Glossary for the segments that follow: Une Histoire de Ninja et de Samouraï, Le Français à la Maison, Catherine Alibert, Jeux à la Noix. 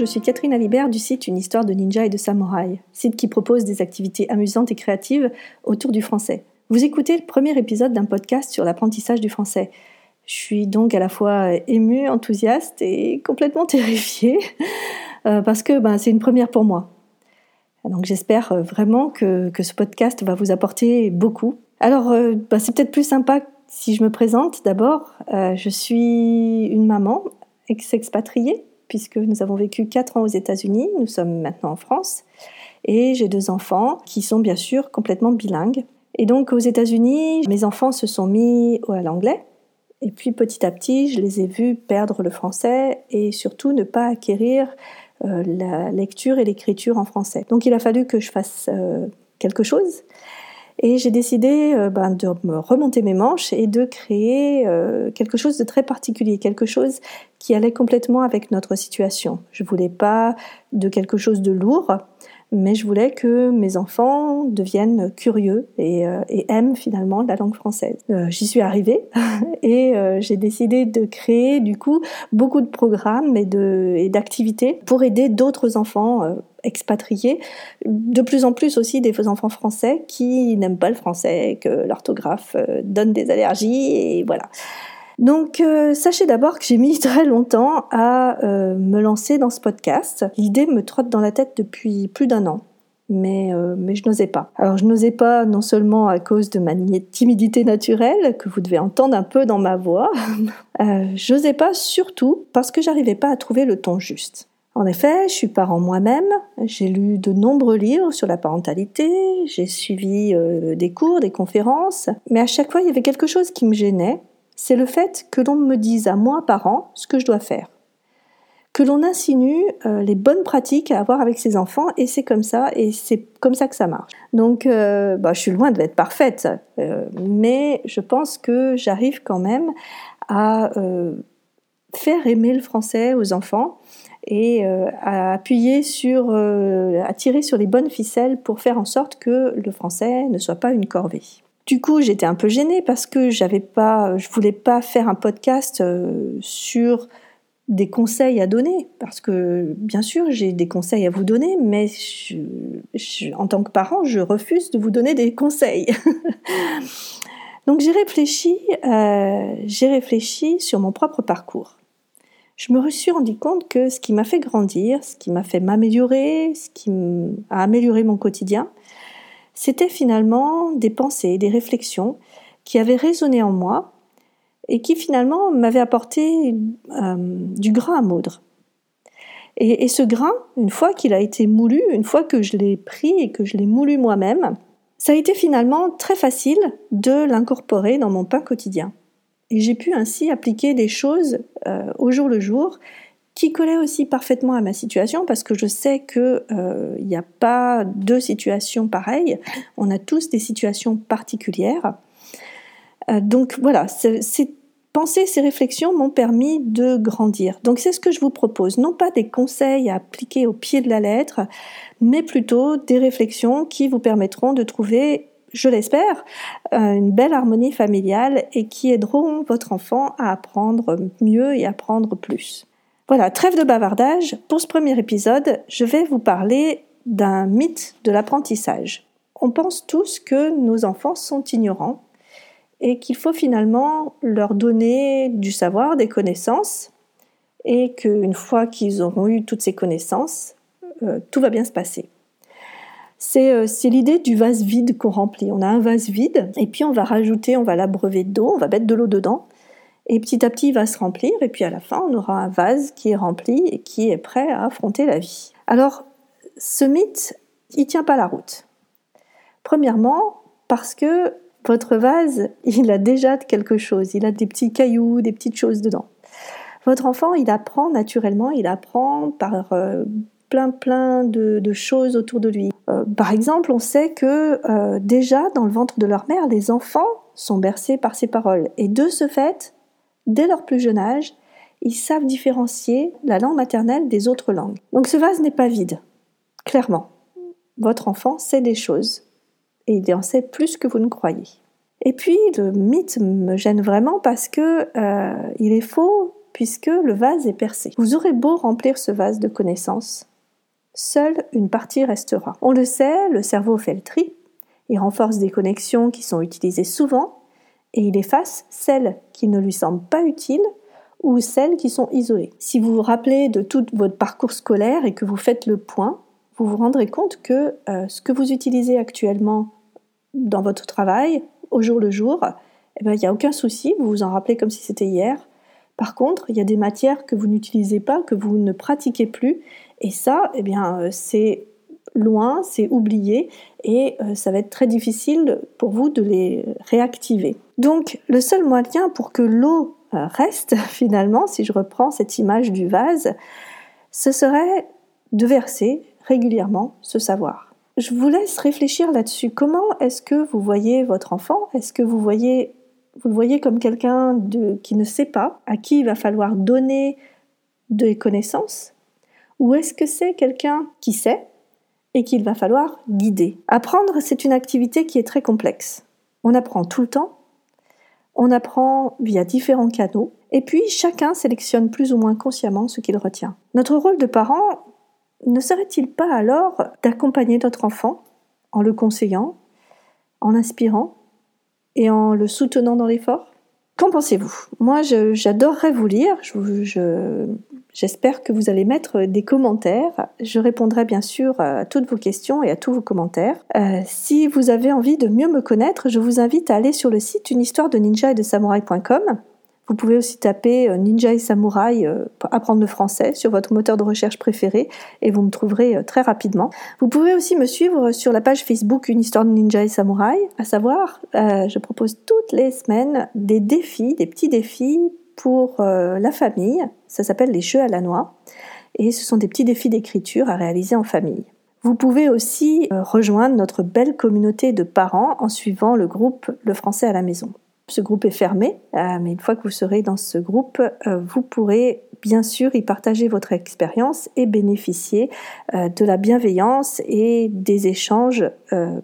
je suis Catherine Alibert du site Une Histoire de Ninja et de Samouraï, site qui propose des activités amusantes et créatives autour du français. Vous écoutez le premier épisode d'un podcast sur l'apprentissage du français. Je suis donc à la fois émue, enthousiaste et complètement terrifiée parce que c'est une première pour moi. Donc j'espère vraiment que ce podcast va vous apporter beaucoup. Alors c'est peut-être plus sympa si je me présente d'abord. Je suis une maman ex-expatriée, puisque nous avons vécu 4 ans aux États-Unis, nous sommes maintenant en France, et j'ai 2 enfants qui sont bien sûr complètement bilingues. Et donc aux États-Unis, mes enfants se sont mis à l'anglais, et puis petit à petit, je les ai vus perdre le français et surtout ne pas acquérir la lecture et l'écriture en français. Donc il a fallu que je fasse quelque chose et j'ai décidé de me remonter mes manches et de créer quelque chose de très particulier, quelque chose qui allait complètement avec notre situation. Je voulais pas de quelque chose de lourd, mais je voulais que mes enfants deviennent curieux et aiment finalement la langue française. J'y suis arrivée et j'ai décidé de créer du coup beaucoup de programmes et d'activités pour aider d'autres enfants expatriés, de plus en plus aussi des enfants français qui n'aiment pas le français, que l'orthographe donne des allergies et voilà. Donc sachez d'abord que j'ai mis très longtemps à me lancer dans ce podcast. L'idée me trotte dans la tête depuis plus d'un an, mais je n'osais pas. Alors je n'osais pas non seulement à cause de ma timidité naturelle, que vous devez entendre un peu dans ma voix, je n'osais pas surtout parce que j'arrivais pas à trouver le ton juste. En effet, je suis parent moi-même, j'ai lu de nombreux livres sur la parentalité, j'ai suivi des cours, des conférences, mais à chaque fois il y avait quelque chose qui me gênait. C'est le fait que l'on me dise à moi, parent, ce que je dois faire. Que l'on insinue les bonnes pratiques à avoir avec ses enfants, et c'est comme ça que ça marche. Donc, je suis loin d'être parfaite, mais je pense que j'arrive quand même à faire aimer le français aux enfants et à appuyer à tirer sur les bonnes ficelles pour faire en sorte que le français ne soit pas une corvée. Du coup, j'étais un peu gênée parce que je voulais pas faire un podcast sur des conseils à donner, parce que bien sûr j'ai des conseils à vous donner, mais en tant que parent, je refuse de vous donner des conseils. Donc j'ai réfléchi sur mon propre parcours. Je me suis rendu compte que ce qui m'a fait grandir, ce qui m'a fait m'améliorer, ce qui a amélioré mon quotidien, c'était finalement des pensées, des réflexions qui avaient résonné en moi et qui finalement m'avaient apporté du grain à moudre. Et ce grain, une fois qu'il a été moulu, une fois que je l'ai pris et que je l'ai moulu moi-même, ça a été finalement très facile de l'incorporer dans mon pain quotidien. Et j'ai pu ainsi appliquer des choses au jour le jour qui collait aussi parfaitement à ma situation, parce que je sais que il n'y a pas 2 situations pareilles, on a tous des situations particulières. Donc voilà, ces pensées, ces réflexions m'ont permis de grandir. Donc c'est ce que je vous propose, non pas des conseils à appliquer au pied de la lettre, mais plutôt des réflexions qui vous permettront de trouver, je l'espère, une belle harmonie familiale et qui aideront votre enfant à apprendre mieux et apprendre plus. Voilà, trêve de bavardage, pour ce premier épisode, je vais vous parler d'un mythe de l'apprentissage. On pense tous que nos enfants sont ignorants et qu'il faut finalement leur donner du savoir, des connaissances, et qu'une fois qu'ils auront eu toutes ces connaissances, tout va bien se passer. C'est l'idée du vase vide qu'on remplit. On a un vase vide et puis on va l'abreuver d'eau, on va mettre de l'eau dedans. Et petit à petit, il va se remplir, et puis à la fin, on aura un vase qui est rempli et qui est prêt à affronter la vie. Alors, ce mythe, il ne tient pas la route. Premièrement, parce que votre vase, il a déjà quelque chose, il a des petits cailloux, des petites choses dedans. Votre enfant, il apprend naturellement, il apprend par plein de choses autour de lui. Par exemple, on sait que déjà, dans le ventre de leur mère, les enfants sont bercés par ces paroles, et de ce fait, dès leur plus jeune âge, ils savent différencier la langue maternelle des autres langues. Donc ce vase n'est pas vide, clairement. Votre enfant sait des choses, et il en sait plus que vous ne croyez. Et puis le mythe me gêne vraiment parce qu'il est faux, puisque le vase est percé. Vous aurez beau remplir ce vase de connaissances, seule une partie restera. On le sait, le cerveau fait le tri, il renforce des connexions qui sont utilisées souvent et il efface celles qui ne lui semblent pas utiles ou celles qui sont isolées. Si vous vous rappelez de tout votre parcours scolaire et que vous faites le point, vous vous rendrez compte que ce que vous utilisez actuellement dans votre travail, au jour le jour, il n'y a aucun souci, vous vous en rappelez comme si c'était hier. Par contre, il y a des matières que vous n'utilisez pas, que vous ne pratiquez plus, et ça, c'est loin, c'est oublié, et ça va être très difficile pour vous de les réactiver. Donc, le seul moyen pour que l'eau reste, finalement, si je reprends cette image du vase, ce serait de verser régulièrement ce savoir. Je vous laisse réfléchir là-dessus. Comment est-ce que vous voyez votre enfant ? Est-ce que vous le voyez comme quelqu'un qui ne sait pas, à qui il va falloir donner des connaissances ? Ou est-ce que c'est quelqu'un qui sait et qu'il va falloir guider ? Apprendre, c'est une activité qui est très complexe. On apprend tout le temps, on apprend via différents canaux, et puis chacun sélectionne plus ou moins consciemment ce qu'il retient. Notre rôle de parent, ne serait-il pas alors d'accompagner notre enfant en le conseillant, en l'inspirant et en le soutenant dans l'effort ? Qu'en pensez-vous ? Moi, j'adorerais vous lire. J'espère que vous allez mettre des commentaires. Je répondrai bien sûr à toutes vos questions et à tous vos commentaires. Si vous avez envie de mieux me connaître, je vous invite à aller sur le site Une Histoire de Ninja et de Samouraï.com. Vous pouvez aussi taper « Ninja et Samouraï apprendre le français » sur votre moteur de recherche préféré et vous me trouverez très rapidement. Vous pouvez aussi me suivre sur la page Facebook « Une Histoire de Ninja et Samouraï », à savoir, je propose toutes les semaines des défis, des petits défis pour la famille. Ça s'appelle les Jeux à la Noix et ce sont des petits défis d'écriture à réaliser en famille. Vous pouvez aussi rejoindre notre belle communauté de parents en suivant le groupe « Le Français à la Maison ». Ce groupe est fermé, mais une fois que vous serez dans ce groupe, vous pourrez bien sûr y partager votre expérience et bénéficier de la bienveillance et des échanges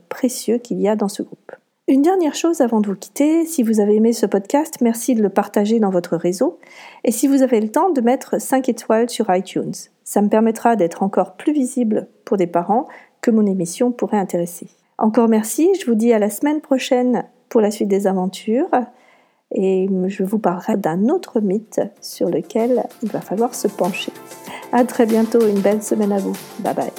précieux qu'il y a dans ce groupe. Une dernière chose avant de vous quitter, si vous avez aimé ce podcast, merci de le partager dans votre réseau et si vous avez le temps de mettre 5 étoiles sur iTunes. Ça me permettra d'être encore plus visible pour des parents que mon émission pourrait intéresser. Encore merci, je vous dis à la semaine prochaine pour la suite des aventures et je vous parlerai d'un autre mythe sur lequel il va falloir se pencher. À très bientôt, une belle semaine à vous. Bye bye.